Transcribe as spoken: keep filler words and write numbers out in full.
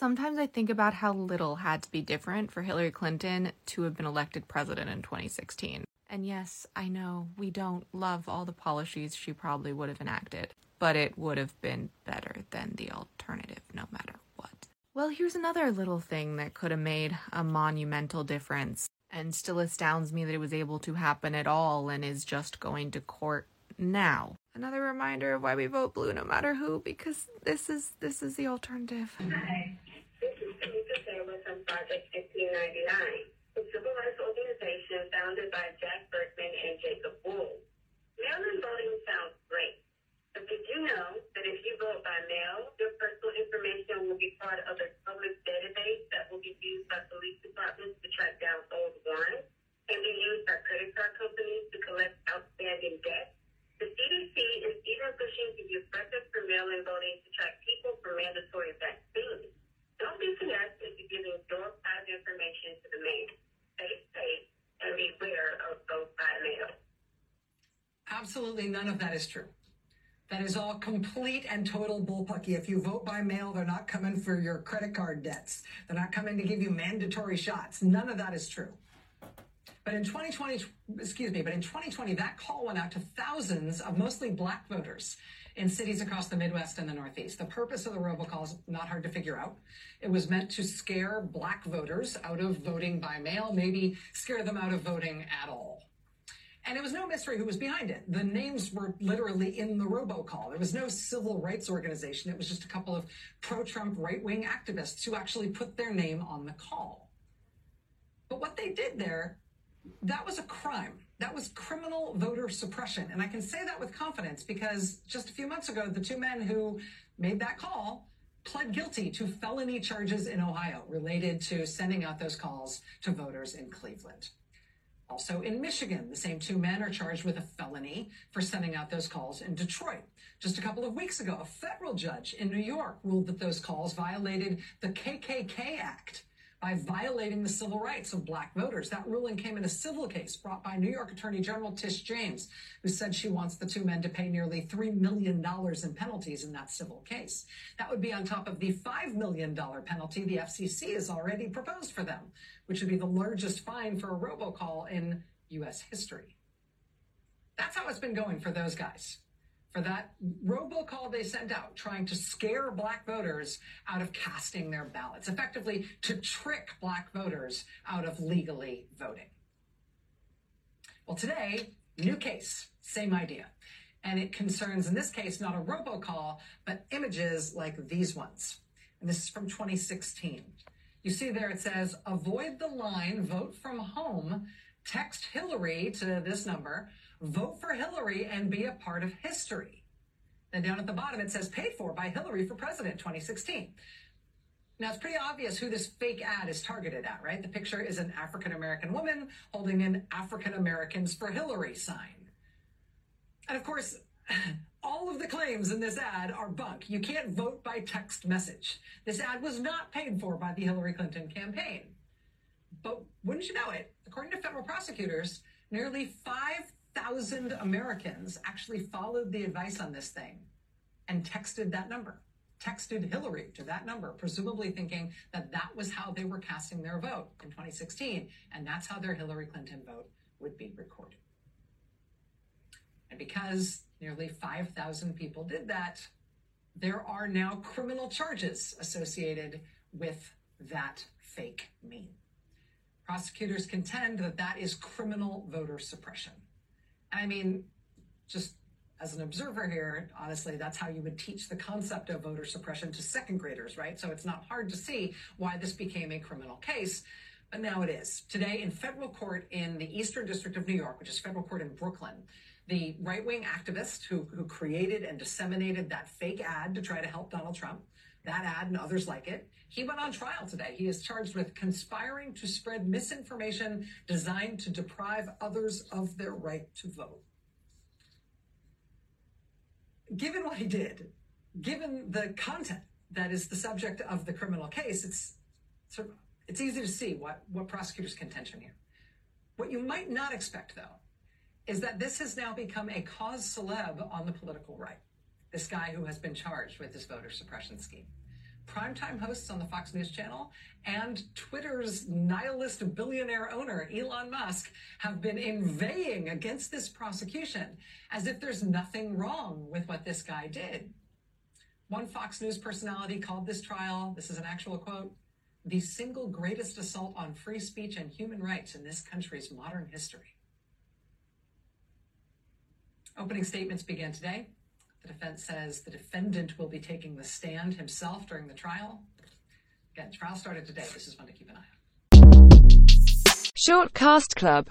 Sometimes I think about how little had to be different for Hillary Clinton to have been elected president in twenty sixteen. And yes, I know we don't love all the policies she probably would have enacted, but it would have been better than the alternative no matter what. Well, here's another little thing that could have made a monumental difference and still astounds me that it was able to happen at all and is just going to court now. Another reminder of why we vote blue no matter who, because this is this is the alternative. Hi. From Project fifteen ninety-nine, a civil rights organization founded by Jack Berkman and Jacob Bull. Mail-in voting sounds great, but did you know that if you vote by mail, your personal information will be part of a public database that will be used by police departments to track down old warrants, can be used by credit card companies to collect outstanding debt? The C D C is even pushing to use records for mail-in voting to track people for mandatory vaccines. Don't be finessed into giving your private information to the mail. Stay safe and beware of vote by mail. Absolutely none of that is true. That is all complete and total bullpucky. If you vote by mail, they're not coming for your credit card debts. They're not coming to give you mandatory shots. None of that is true. But in twenty twenty, excuse me, but in twenty twenty, that call went out to thousands of mostly black voters in cities across the Midwest and the Northeast. The purpose of the robocall is not hard to figure out. It was meant to scare black voters out of voting by mail, maybe scare them out of voting at all. And it was no mystery who was behind it. The names were literally in the robocall. There was no civil rights organization. It was just a couple of pro-Trump right-wing activists who actually put their name on the call. But what they did there, that was a crime. That was criminal voter suppression. And I can say that with confidence because just a few months ago, the two men who made that call pled guilty to felony charges in Ohio related to sending out those calls to voters in Cleveland. Also in Michigan, the same two men are charged with a felony for sending out those calls in Detroit. Just a couple of weeks ago, a federal judge in New York ruled that those calls violated the K K K Act by violating the civil rights of black voters. That ruling came in a civil case brought by New York Attorney General Tish James, who said she wants the two men to pay nearly three million dollars in penalties in that civil case. That would be on top of the five million dollars penalty the F C C has already proposed for them, which would be the largest fine for a robocall in U S history. That's how it's been going for those guys. For that robocall they sent out, trying to scare black voters out of casting their ballots, effectively to trick black voters out of legally voting. Well, today, new case, same idea. And it concerns, in this case, not a robocall, but images like these ones. And this is from twenty sixteen. You see there it says, avoid the line, vote from home, text Hillary to this number, vote for Hillary and be a part of history. Then down at the bottom, it says paid for by Hillary for president twenty sixteen. Now, it's pretty obvious who this fake ad is targeted at, right? The picture is an African-American woman holding an African Americans for Hillary sign. And of course, all of the claims in this ad are bunk. You can't vote by text message. This ad was not paid for by the Hillary Clinton campaign. But wouldn't you know it, according to federal prosecutors, nearly five thousand Americans actually followed the advice on this thing and texted that number, texted Hillary to that number, presumably thinking that that was how they were casting their vote in twenty sixteen, and that's how their Hillary Clinton vote would be recorded. And because nearly five thousand people did that, there are now criminal charges associated with that fake meme. Prosecutors contend that that is criminal voter suppression. I mean, just as an observer here, honestly, that's how you would teach the concept of voter suppression to second graders, right? So it's not hard to see why this became a criminal case, but now it is. Today in federal court in the Eastern District of New York, which is federal court in Brooklyn, the right-wing activist who, who created and disseminated that fake ad to try to help Donald Trump, that ad and others like it, he went on trial today. He is charged with conspiring to spread misinformation designed to deprive others of their right to vote. Given what he did, given the content that is the subject of the criminal case, it's sort of, it's easy to see what, what prosecutors' contention here. What you might not expect, though, is that this has now become a cause célèbre on the political right, this guy who has been charged with this voter suppression scheme. primetime hosts on the Fox News channel and Twitter's nihilist billionaire owner, Elon Musk, have been inveighing against this prosecution as if there's nothing wrong with what this guy did. One Fox News personality called this trial, this is an actual quote, the single greatest assault on free speech and human rights in this country's modern history. Opening statements began today. The defense says the defendant will be taking the stand himself during the trial. Again, trial started today. This is one to keep an eye on. Short Cast Club.